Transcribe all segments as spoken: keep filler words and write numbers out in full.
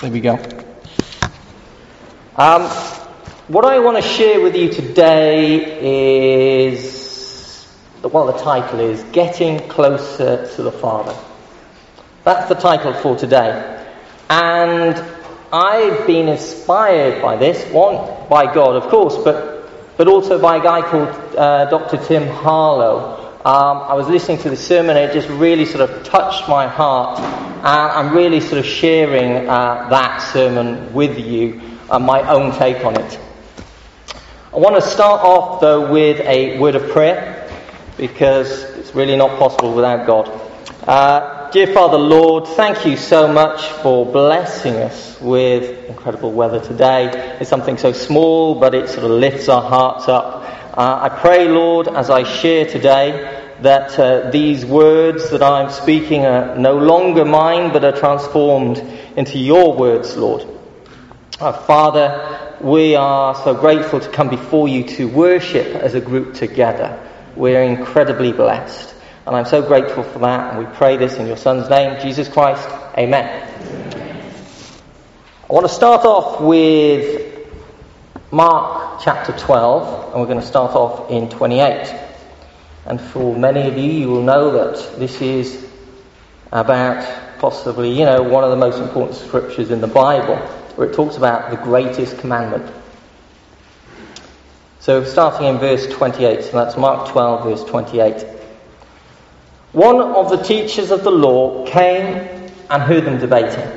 There we go. Um, what I want to share with you today is, well, the title is Getting Closer to the Father. That's the title for today. And I've been inspired by this, one, by God, of course, but, but also by a guy called uh, Doctor Tim Harlow. Um, I was listening to the sermon and it just really sort of touched my heart, and I'm really sort of sharing uh, that sermon with you and my own take on it. I want to start off though with a word of prayer, because it's really not possible without God. Uh, dear Father, Lord, thank you so much for blessing us with incredible weather today. It's something so small, but it sort of lifts our hearts up. Uh, I pray, Lord, as I share today, that uh, these words that I'm speaking are no longer mine, but are transformed into your words, Lord. Uh, Father, we are so grateful to come before you to worship as a group together. We're incredibly blessed, and I'm so grateful for that, and we pray this in your Son's name, Jesus Christ. Amen. Amen. I want to start off with Mark chapter twelve, and we're going to start off in twenty-eight. And for many of you, you will know that this is about possibly, you know, one of the most important scriptures in the Bible, where it talks about the greatest commandment. So starting in verse twenty-eight, so that's Mark twelve, verse twenty-eight. One of the teachers of the law came and heard them debating.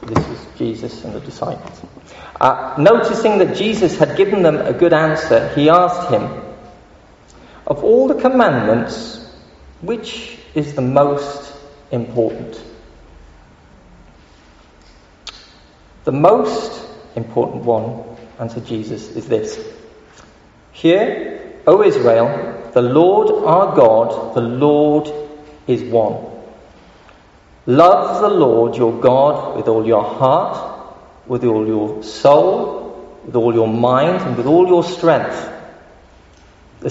So this was Jesus and the disciples. Uh, noticing that Jesus had given them a good answer, he asked him, "Of all the commandments, which is the most important?" "The most important one," answered Jesus, "is this. Hear, O Israel, the Lord our God, the Lord is one. Love the Lord your God with all your heart, with all your soul, with all your mind, and with all your strength. The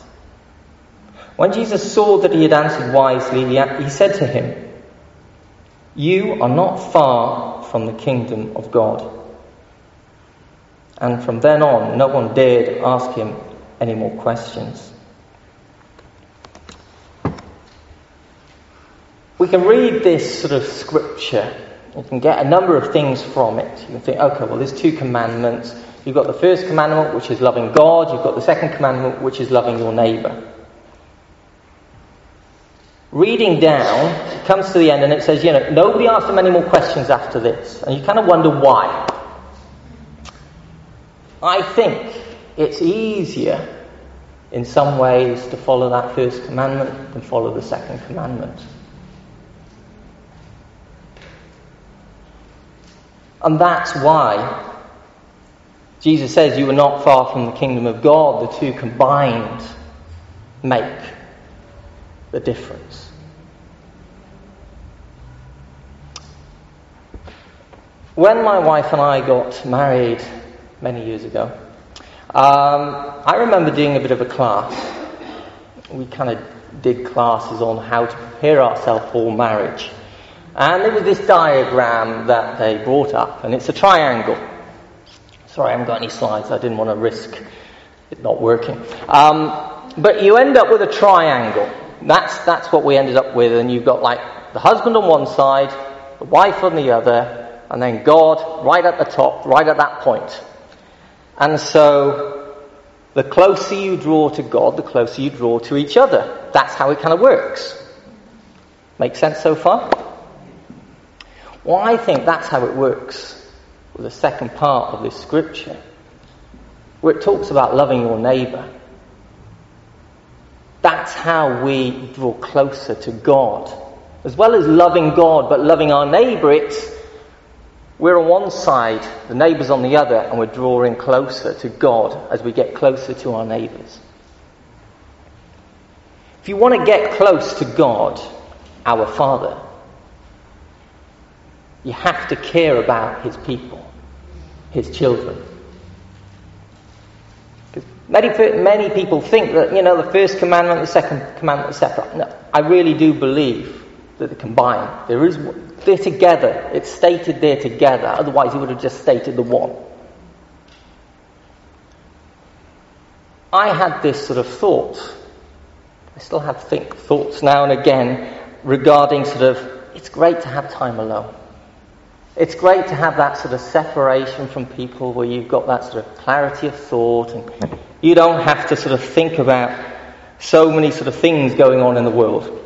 When Jesus saw that he had answered wisely, he said to him, "You are not far from the kingdom of God." And from then on, no one dared ask him any more questions. We can read this sort of scripture. You can get a number of things from it. You can think, okay, well, there's two commandments. You've got the first commandment, which is loving God. You've got the second commandment, which is loving your neighbour. Reading down, it comes to the end and it says, you know, nobody asked him any more questions after this. And you kind of wonder why. I think it's easier in some ways to follow that first commandment than follow the second commandment. And that's why Jesus says you were not far from the kingdom of God. The two combined make the difference. When my wife and I got married many years ago, um, I remember doing a bit of a class. We kind of did classes on how to prepare ourselves for marriage. And there was this diagram that they brought up, and it's a triangle. Sorry, I haven't got any slides. I didn't want to risk it not working. Um, but you end up with a triangle. That's that's what we ended up with. And you've got like the husband on one side, the wife on the other, and then God right at the top, right at that point. And so the closer you draw to God, the closer you draw to each other. That's how it kind of works. Make sense so far? Well, I think that's how it works with the second part of this scripture, where it talks about loving your neighbour. That's how we draw closer to God. As well as loving God, but loving our neighbour, it's We're on one side, the neighbours on the other, and we're drawing closer to God as we get closer to our neighbours. If you want to get close to God, our Father, you have to care about his people, his children. Because many, many people think that, you know, the first commandment and the second commandment are separate. No, I really do believe that they're combined. There is, they're together. It's stated they're together. Otherwise, he would have just stated the one. I had this sort of thought. I still have think thoughts now and again regarding sort of, it's great to have time alone. It's great to have that sort of separation from people where you've got that sort of clarity of thought and you don't have to sort of think about so many sort of things going on in the world.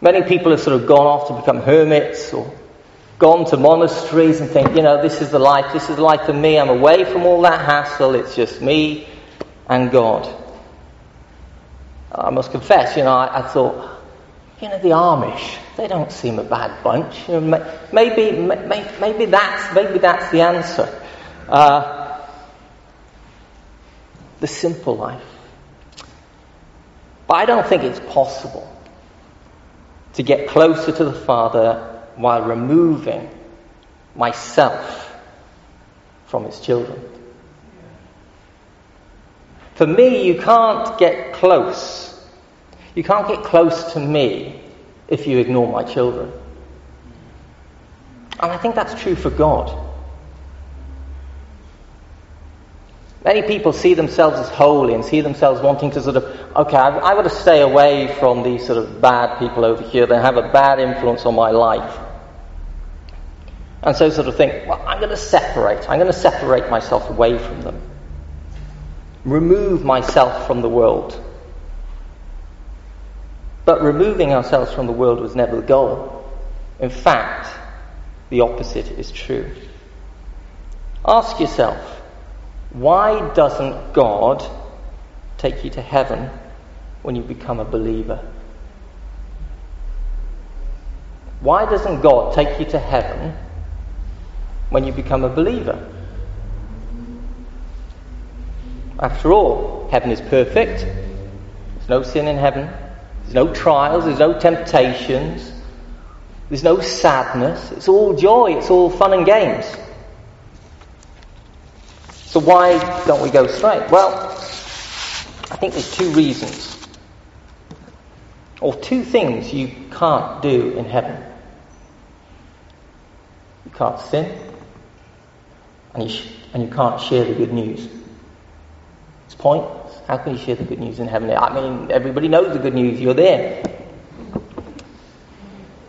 Many people have sort of gone off to become hermits or gone to monasteries and think, you know, this is the life, this is the life for me. I'm away from all that hassle. It's just me and God. I must confess, you know, I, I thought... You know, the Amish, they don't seem a bad bunch. You know, maybe, maybe, maybe, that's, maybe that's the answer. Uh, the simple life. But I don't think it's possible to get closer to the Father while removing myself from his children. For me, you can't get close. You can't get close to me if you ignore my children. And I think that's true for God. Many people see themselves as holy and see themselves wanting to sort of, okay, I've, I've got to stay away from these sort of bad people over here. They have a bad influence on my life. And so sort of think, well, I'm going to separate. I'm going to separate myself away from them. Remove myself from the world. But removing ourselves from the world was never the goal. In fact, the opposite is true. Ask yourself, why doesn't God take you to heaven when you become a believer? Why doesn't God take you to heaven when you become a believer? After all, heaven is perfect. There's no sin in heaven. There's no trials, there's no temptations, there's no sadness. It's all joy, it's all fun and games. So why don't we go straight? Well, I think there's two reasons. Or two things you can't do in heaven. You can't sin, and you, sh- and you can't share the good news. It's point. How can you share the good news in heaven? I mean, everybody knows the good news. You're there.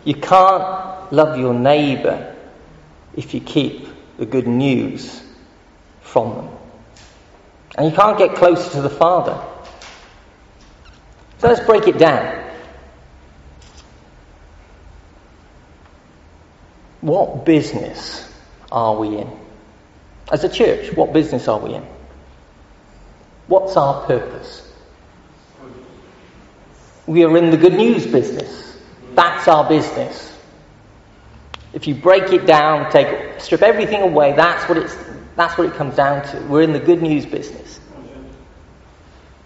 You can't love your neighbour if you keep the good news from them. And you can't get closer to the Father. So let's break it down. What business are we in? As a church, what business are we in? What's our purpose? We are in the good news business. That's our business. If you break it down, take strip everything away, that's what it's that's what it comes down to. We're in the good news business.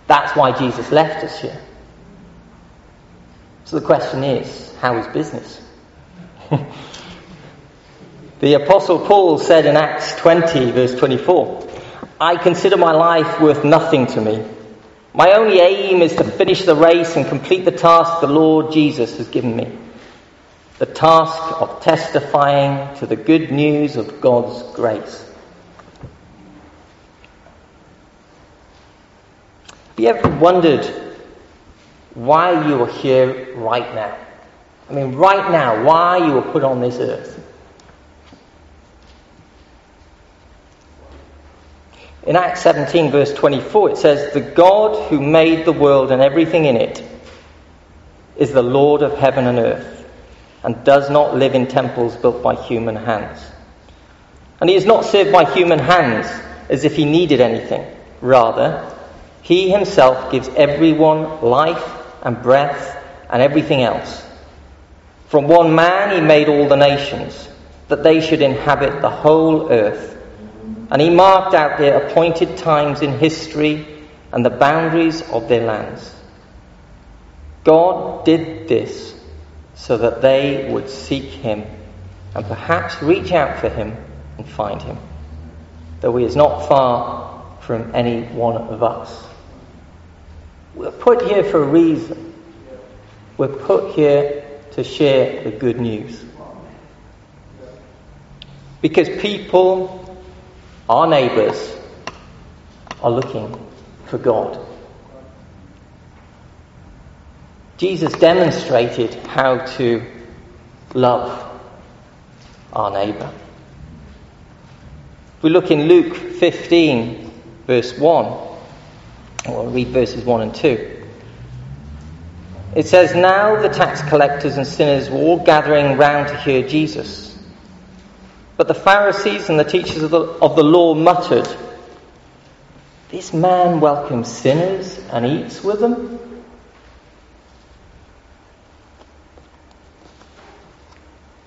That's why Jesus left us here. So the question is, how is business? The Apostle Paul said in Acts twenty, verse twenty-four, I consider my life worth nothing to me. My only aim is to finish the race and complete the task the Lord Jesus has given me. The task of testifying to the good news of God's grace. Have you ever wondered why you are here right now? I mean, right now, why you were put on this earth? In Acts seventeen, verse twenty-four, it says, the God who made the world and everything in it is the Lord of heaven and earth, and does not live in temples built by human hands. And he is not served by human hands as if he needed anything. Rather, he himself gives everyone life and breath and everything else. From one man he made all the nations, that they should inhabit the whole earth. And he marked out their appointed times in history and the boundaries of their lands. God did this so that they would seek him and perhaps reach out for him and find him, though he is not far from any one of us. We're put here for a reason. We're put here to share the good news. Because people, our neighbours, are looking for God. Jesus demonstrated how to love our neighbour. If we look in Luke fifteen, verse one, we'll read verses one and two. It says, "Now the tax collectors and sinners were all gathering round to hear Jesus. But the Pharisees and the teachers of the, of the law muttered, 'This man welcomes sinners and eats with them.'"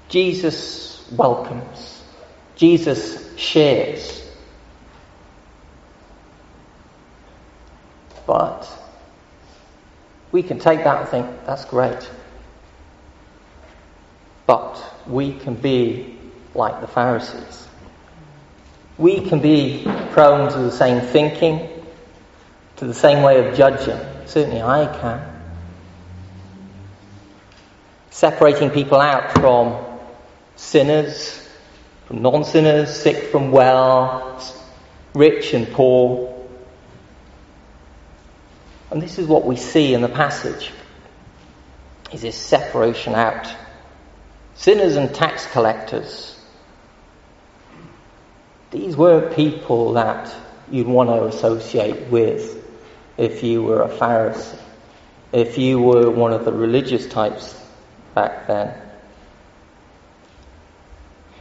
Jesus welcomes. Jesus shares. But we can take that and think, that's great. But we can be like the Pharisees. We can be prone to the same thinking, to the same way of judging. Certainly I can. Separating people out from sinners, from non-sinners, sick from well, rich and poor. And this is what we see in the passage, is this separation out. Sinners and tax collectors. These were people that you'd want to associate with if you were a Pharisee, if you were one of the religious types back then.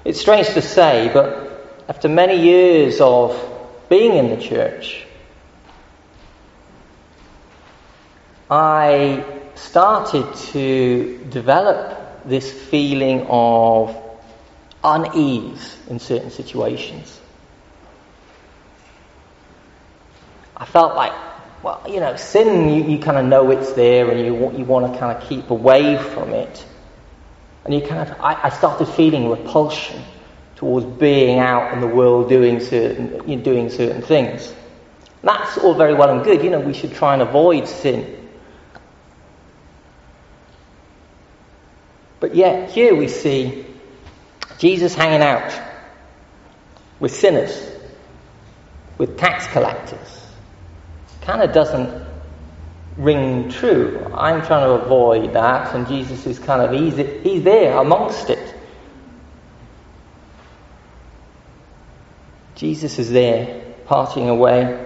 It's strange to say, but after many years of being in the church, I started to develop this feeling of unease in certain situations. I felt like, well, you know, sin, you, you kind of know it's there and you, you want to kind of keep away from it. And you kind of, I, I started feeling repulsion towards being out in the world doing certain, you know, doing certain things. And that's all very well and good. You know, we should try and avoid sin. But yet, here we see Jesus hanging out with sinners, with tax collectors. Kind of doesn't ring true. I'm trying to avoid that, and Jesus is kind of, he's, he's there amongst it. Jesus is there, parting away,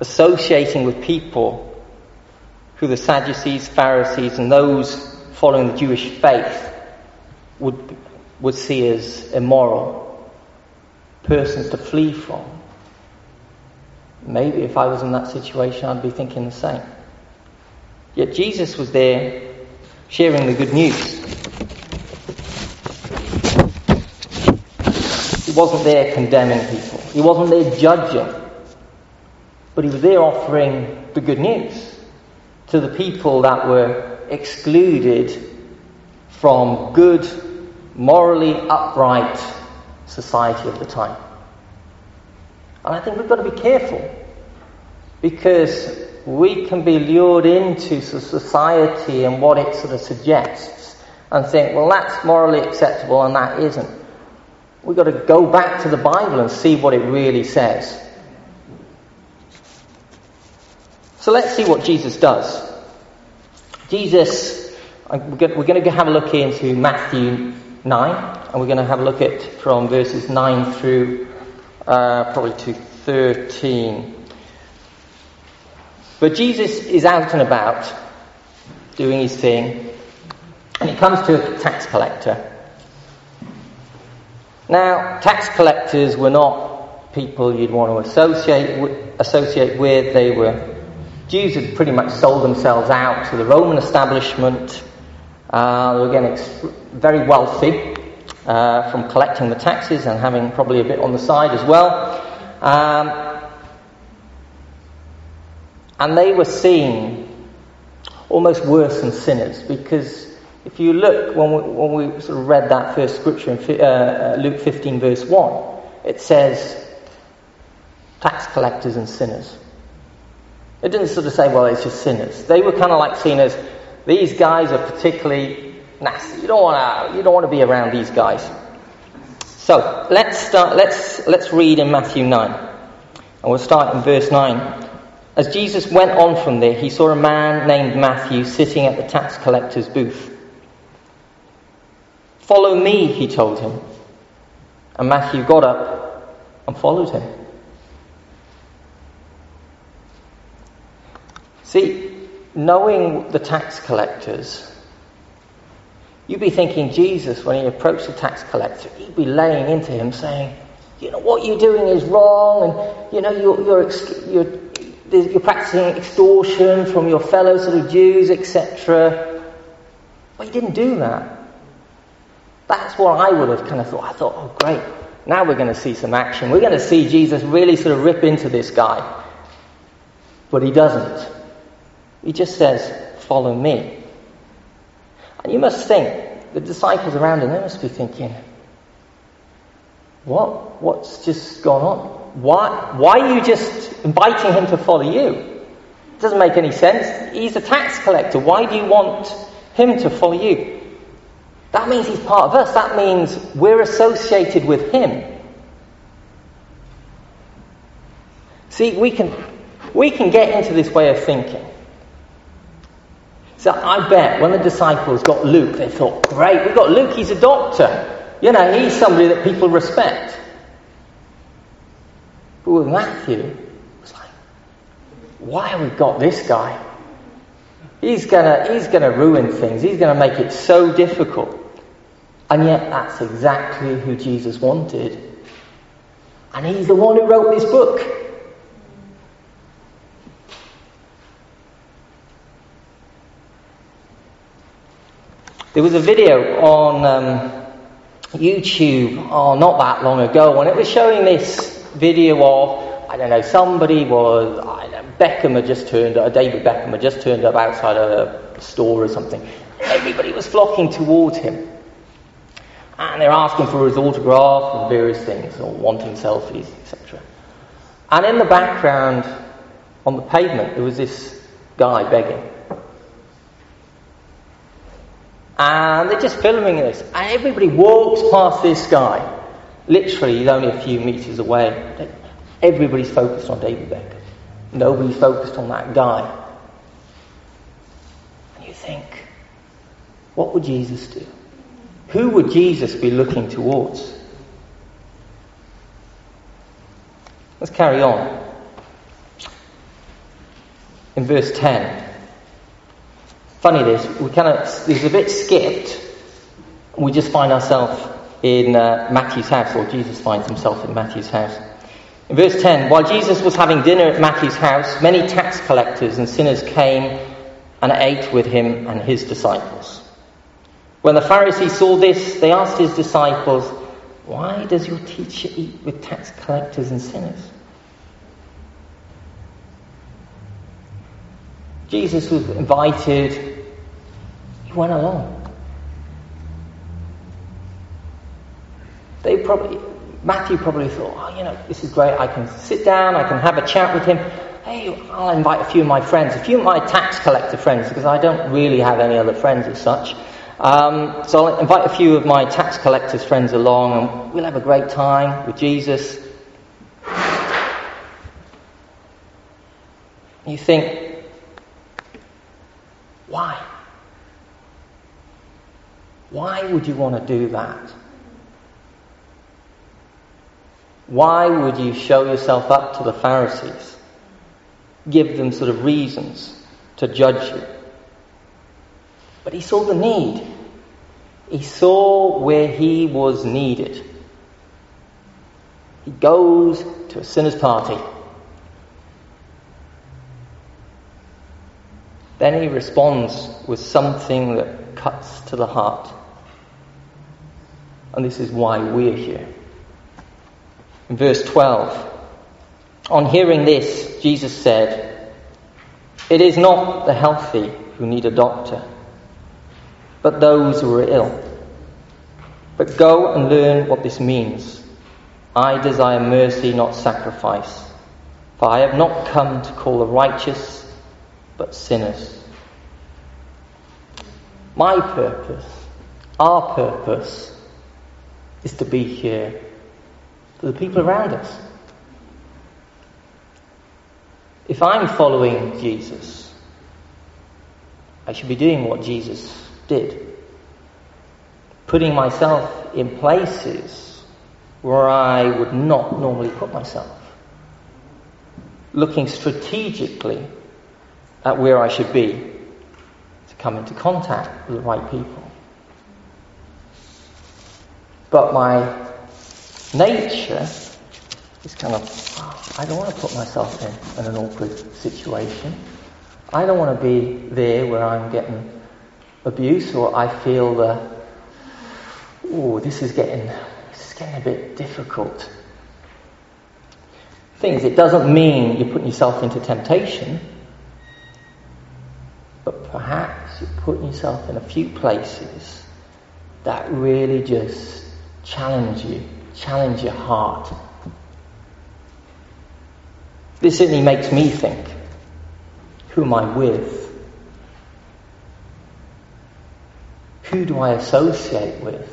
associating with people who the Sadducees, Pharisees, and those following the Jewish faith would would see as immoral persons to flee from. Maybe if I was in that situation, I'd be thinking the same. Yet Jesus was there sharing the good news. He wasn't there condemning people. He wasn't there judging. But he was there offering the good news to the people that were excluded from good, morally upright society of the time. And I think we've got to be careful, because we can be lured into society and what it sort of suggests and think, well, that's morally acceptable and that isn't. We've got to go back to the Bible and see what it really says. So let's see what Jesus does. Jesus, we're going to have a look into Matthew nine, and we're going to have a look at from verses nine through uh, probably to thirteen. But Jesus is out and about, doing his thing, and he comes to a tax collector. Now, tax collectors were not people you'd want to associate with, associate with. They were Jews had pretty much sold themselves out to the Roman establishment. Uh, they were getting ex- very wealthy. uh, from collecting the taxes and having probably a bit on the side as well. Um, and they were seen almost worse than sinners, because if you look, when we, when we sort of read that first scripture in uh, Luke fifteen verse one, it says tax collectors and sinners. It didn't sort of say, well, it's just sinners. They were kind of like seen as, these guys are particularly nasty. You don't want to. You don't want to be around these guys. So let's start. Let's let's read in Matthew nine, and we'll start in verse nine. As Jesus went on from there, he saw a man named Matthew sitting at the tax collector's booth. "Follow me," he told him, and Matthew got up and followed him. See, knowing the tax collectors, you'd be thinking Jesus, when he approached the tax collector, he'd be laying into him saying, you know, what you're doing is wrong, and you know, you're you're you're, you're practicing extortion from your fellow sort of Jews, et cetera. But he didn't do that. That's what I would have kind of thought. I thought, oh great, now we're going to see some action. We're going to see Jesus really sort of rip into this guy. But he doesn't. He just says, "Follow me." And you must think, the disciples around him, they must be thinking, what? What's just gone on? Why, why are you just inviting him to follow you? It doesn't make any sense. He's a tax collector. Why do you want him to follow you? That means he's part of us. That means we're associated with him. See, we can, we can get into this way of thinking. So I bet when the disciples got Luke, they thought, great, we've got Luke, he's a doctor. You know, he's somebody that people respect. But with Matthew, it was like, why have we got this guy? He's gonna, he's gonna ruin things. He's gonna make it so difficult. And yet that's exactly who Jesus wanted. And he's the one who wrote this book. There was a video on um, YouTube oh, not that long ago, and it was showing this video of, I don't know, somebody was, I don't know, Beckham had just turned up, David Beckham had just turned up outside a store or something. Everybody was flocking towards him. And they're asking for his autograph and various things, or wanting selfies, et cetera. And in the background, on the pavement, there was this guy begging. And they're just filming this. And everybody walks past this guy. Literally, he's only a few metres away. Everybody's focused on David Beckham. Nobody's focused on that guy. And you think, what would Jesus do? Who would Jesus be looking towards? Let's carry on. In verse ten. Funny this, we kind of, there's a bit skipped. We just find ourselves in uh, Matthew's house, or Jesus finds himself in Matthew's house. In verse ten, while Jesus was having dinner at Matthew's house, many tax collectors and sinners came and ate with him and his disciples. When the Pharisees saw this, they asked his disciples, "Why does your teacher eat with tax collectors and sinners?" Jesus was invited, he went along. They probably, Matthew probably thought, oh, you know, this is great, I can sit down, I can have a chat with him. Hey, I'll invite a few of my friends, a few of my tax collector friends, because I don't really have any other friends as such. Um, so I'll invite a few of my tax collector's friends along, and we'll have a great time with Jesus. You think, Why? Why would you want to do that? Why would you show yourself up to the Pharisees? Give them sort of reasons to judge you. But he saw the need. He saw where he was needed. He goes to a sinner's party. Then he responds with something that cuts to the heart. and this is why we're here. In verse twelve, on hearing this, Jesus said, "It is not the healthy who need a doctor, but those who are ill. But go and learn what this means. I desire mercy, not sacrifice. For I have not come to call the righteous, but sinners." My purpose, our purpose, is to be here for the people around us. If I'm following Jesus, I should be doing what Jesus did. Putting myself in places where I would not normally put myself. Looking strategically at where I should be to come into contact with the right people. But my nature is kind of, I don't want to put myself in, in an awkward situation. I don't want to be there where I'm getting abuse or I feel the oh, this is getting this is getting a bit difficult. Things, it doesn't mean you're putting yourself into temptation, but perhaps you're putting yourself in a few places that really just challenge you, challenge your heart. This certainly makes me think, who am I with? Who do I associate with?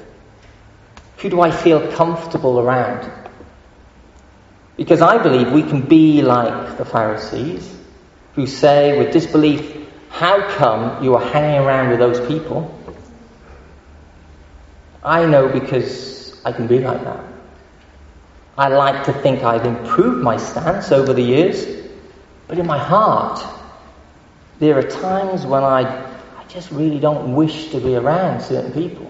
Who do I feel comfortable around? Because I believe we can be like the Pharisees, who say with disbelief, "How come you are hanging around with those people?" I know because I can be like that. I like to think I've improved my stance over the years, but in my heart, there are times when I, I just really don't wish to be around certain people.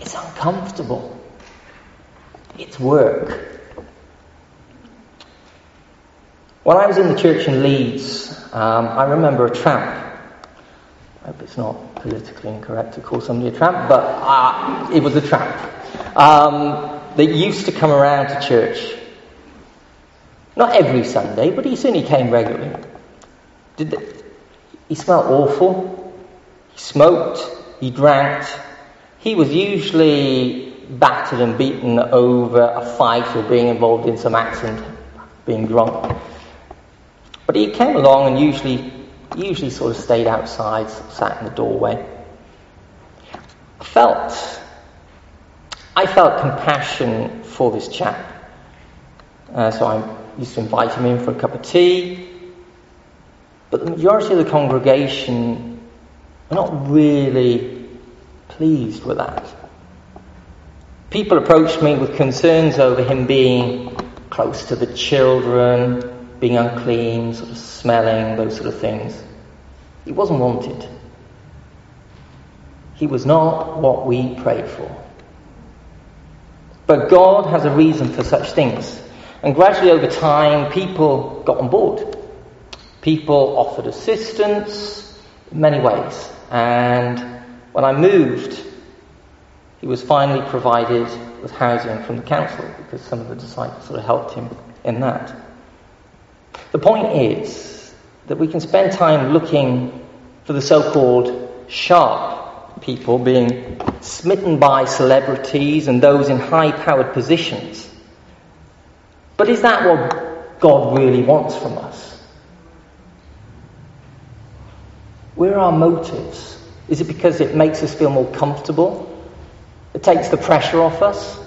It's uncomfortable. It's work. When I was in the church in Leeds, um, I remember a tramp. I hope it's not politically incorrect to call somebody a tramp, but uh, it was a tramp. Um, that used to come around to church. Not every Sunday, but he certainly came regularly. Did they, he smelled awful. He smoked. He drank. He was usually battered and beaten over a fight or being involved in some accident, being drunk. But he came along and usually usually sort of stayed outside, sat in the doorway. I felt, I felt compassion for this chap. Uh, so I used to invite him in for a cup of tea. But the majority of the congregation were not really pleased with that. People approached me with concerns over him being close to the children, being unclean, sort of smelling, those sort of things. He wasn't wanted. He was not what we prayed for. But God has a reason for such things. And gradually over time, people got on board. People offered assistance in many ways. And when I moved, he was finally provided with housing from the council because some of the disciples sort of helped him in that. The point is that we can spend time looking for the so-called sharp people being smitten by celebrities and those in high-powered positions. But is that what God really wants from us? Where are our motives? Is it because it makes us feel more comfortable? It takes the pressure off us?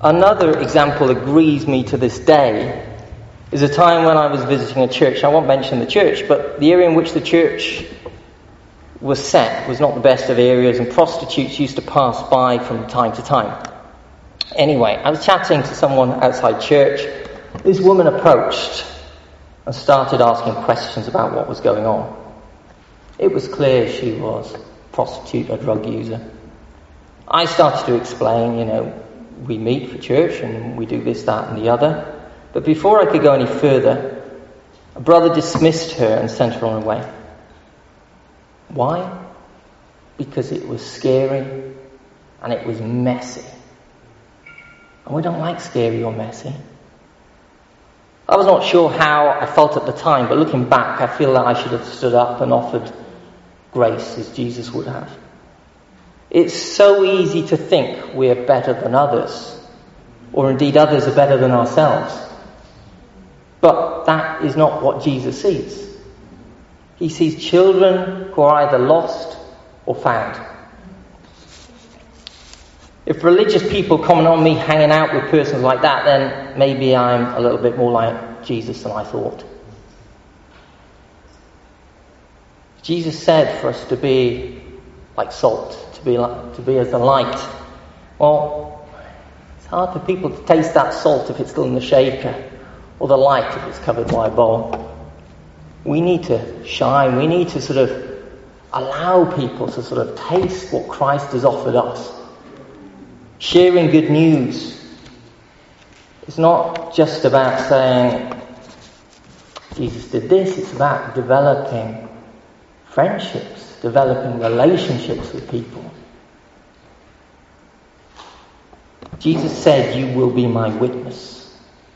Another example that grieves me to this day is a time when I was visiting a church. I won't mention the church, but the area in which the church was set was not the best of areas, and prostitutes used to pass by from time to time. Anyway, I was chatting to someone outside church. This woman approached and started asking questions about what was going on. It was clear she was a prostitute, a drug user. I started to explain, you know, we meet for church and we do this, that and the other. But before I could go any further, a brother dismissed her and sent her on her way. Why? because it was scary and it was messy. And we don't like scary or messy. I was not sure how I felt at the time, but looking back, I feel that I should have stood up and offered grace as Jesus would have. It's so easy to think we're better than others, or indeed others are better than ourselves. But that is not what Jesus sees. He sees children who are either lost or found. If religious people comment on me hanging out with persons like that, then maybe I'm a little bit more like Jesus than I thought. Jesus said for us to be like salt, to be like, to be as a light. Well, it's hard for people to taste that salt if it's still in the shaker, or the light if it's covered by a bowl. We need to shine. We need to sort of allow people to sort of taste what Christ has offered us. Sharing good news is not just about saying Jesus did this, it's about developing friendships, developing relationships with people. Jesus said, "You will be my witness."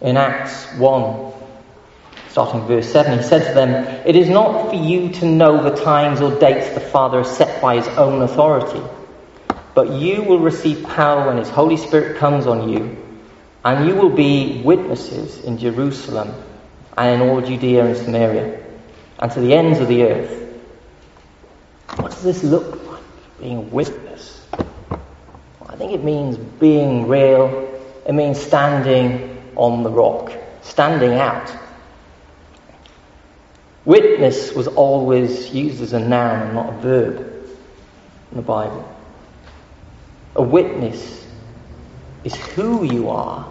In Acts one, starting verse seven, he said to them, "It is not for you to know the times or dates the Father has set by his own authority. But you will receive power when his Holy Spirit comes on you, and you will be witnesses in Jerusalem and in all Judea and Samaria, and to the ends of the earth." What does this look like, being a witness? Well, I think it means being real. It means standing on the rock, standing out. Witness was always used as a noun and not a verb in the Bible. A witness is who you are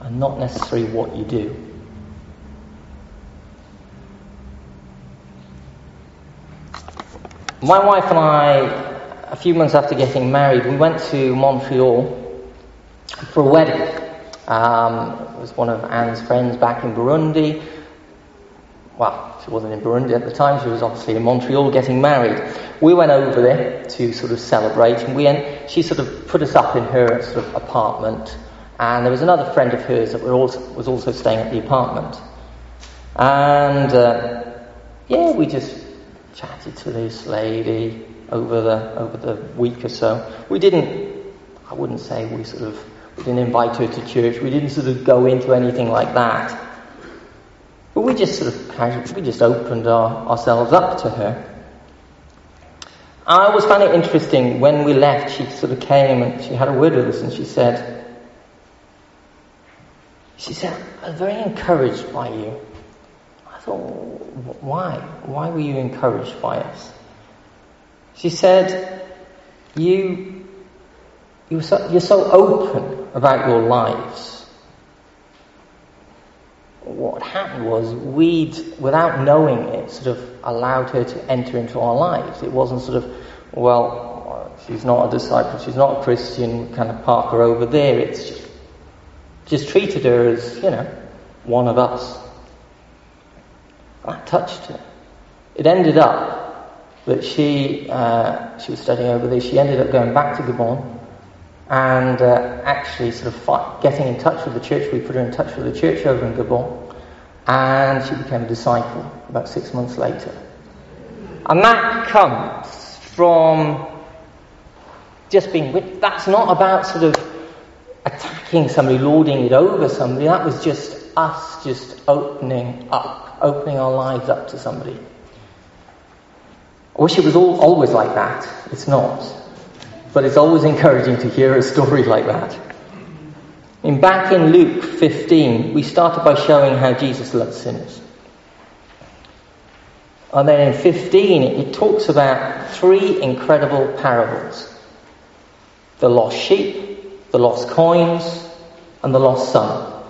and not necessarily what you do. My wife and I, a few months after getting married, we went to Montreal for a wedding. Um, it was one of Anne's friends back in Burundi. Well, she wasn't in Burundi at the time, she was obviously in Montreal getting married. We went over there to sort of celebrate, and we and she sort of put us up in her sort of apartment, and there was another friend of hers that were also, was also staying at the apartment. And uh, yeah, we just chatted to this lady over the over the week or so. We didn't, I wouldn't say we sort of, we didn't invite her to church, we didn't sort of go into anything like that. But we just sort of casually, we just opened our, ourselves up to her. I always found it interesting, when we left, she sort of came and she had a word with us, and she said, she said, "I'm very encouraged by you." I thought, why? Why were you encouraged by us? She said, you, you're so, you're so open about your lives. What happened was, we'd, without knowing it, sort of allowed her to enter into our lives. It wasn't sort of, well, she's not a disciple, she's not a Christian, kind of park her over there. It's just, just treated her as, you know, one of us. That touched her. It ended up that she, uh, she was studying over there, she ended up going back to Gabon, and uh, actually sort of fight, getting in touch with the church. We put her in touch with the church over in Gabon, and she became a disciple about six months later. And that comes from just being with. That's not about sort of attacking somebody, lording it over somebody. That was just us just opening up, opening our lives up to somebody. I wish it was all, always like that. It's not. But it's always encouraging to hear a story like that. In back in Luke fifteen, we started by showing how Jesus loved sinners. And then in fifteen, it talks about three incredible parables. The lost sheep, the lost coins, and the lost son.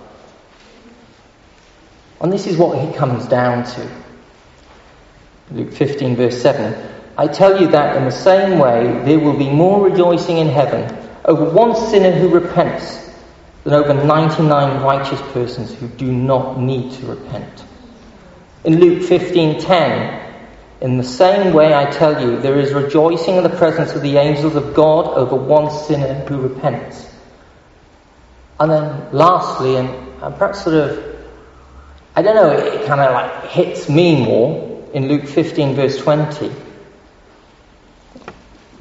And this is what he comes down to. Luke fifteen verse seven. "I tell you that in the same way there will be more rejoicing in heaven over one sinner who repents than over ninety-nine righteous persons who do not need to repent." In Luke fifteen ten, In the same way, I tell you, there is rejoicing in the presence of the angels of God over one sinner who repents. And then lastly, and, and perhaps sort of, I don't know, it kind of like hits me more in Luke fifteen verse twenty.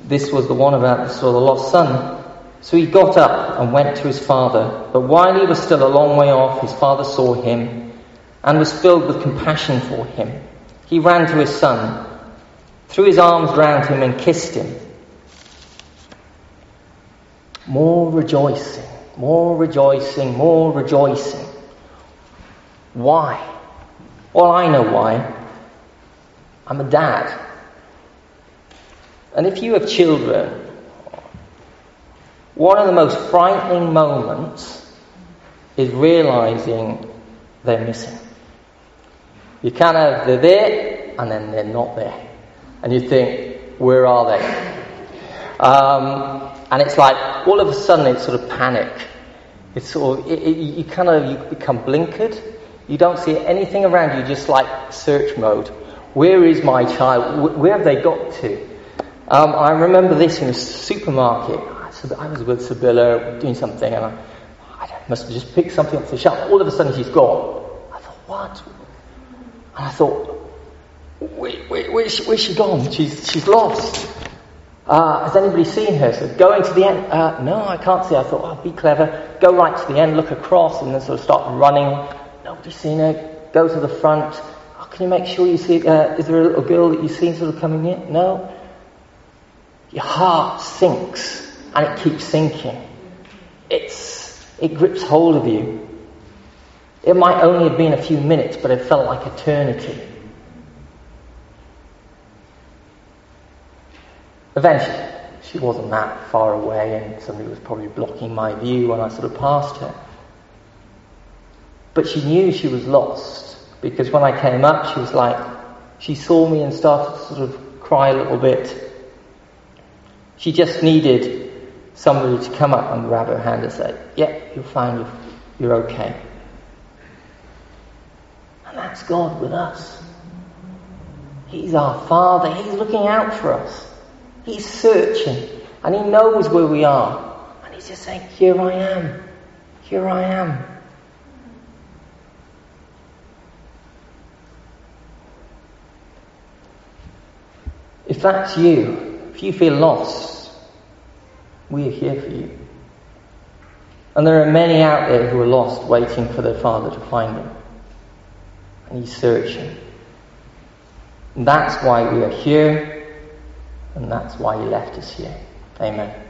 This was the one about the lost son. So he got up and went to his father. But while he was still a long way off, his father saw him and was filled with compassion for him. He ran to his son, threw his arms round him and kissed him. More rejoicing, more rejoicing, more rejoicing. Why? Well, I know why. I'm a dad. And if you have children, one of the most frightening moments is realising they're missing. You kind of, they're there, and then they're not there. And you think, where are they? Um, and it's like, all of a sudden, it's sort of panic. It's sort of, it, it, you kind of, you become blinkered. You don't see anything around you, just like search mode. Where is my child? Where have they got to? Um, I remember this in the supermarket. I was with Sybilla doing something, and I, I must have just picked something up off the shelf. All of a sudden, she's gone. I thought, what? And I thought, wait, wait, where's she, where's she gone? She's she's lost. Uh, has anybody seen her? So going to the end, uh, no, I can't see her. I thought, oh, be clever. Go right to the end, look across, and then sort of start running. Nobody's seen her. Go to the front. Oh, can you make sure you see, uh, is there a little girl that you've seen sort of coming in? No. Your heart sinks, and it keeps sinking. It's, it grips hold of you. It might only have been a few minutes, but it felt like eternity. Eventually, she wasn't that far away, and somebody was probably blocking my view when I sort of passed her. But she knew she was lost, because when I came up, she was like, she saw me and started to sort of cry a little bit. She just needed somebody to come up and grab her hand and say, yeah, you're fine, you're okay. And that's God with us. He's our Father. He's looking out for us. He's searching. And He knows where we are. And He's just saying, here I am. Here I am. If that's you, if you feel lost, we are here for you. And there are many out there who are lost, waiting for their Father to find them. And He's searching. And that's why we are here. And that's why He left us here. Amen.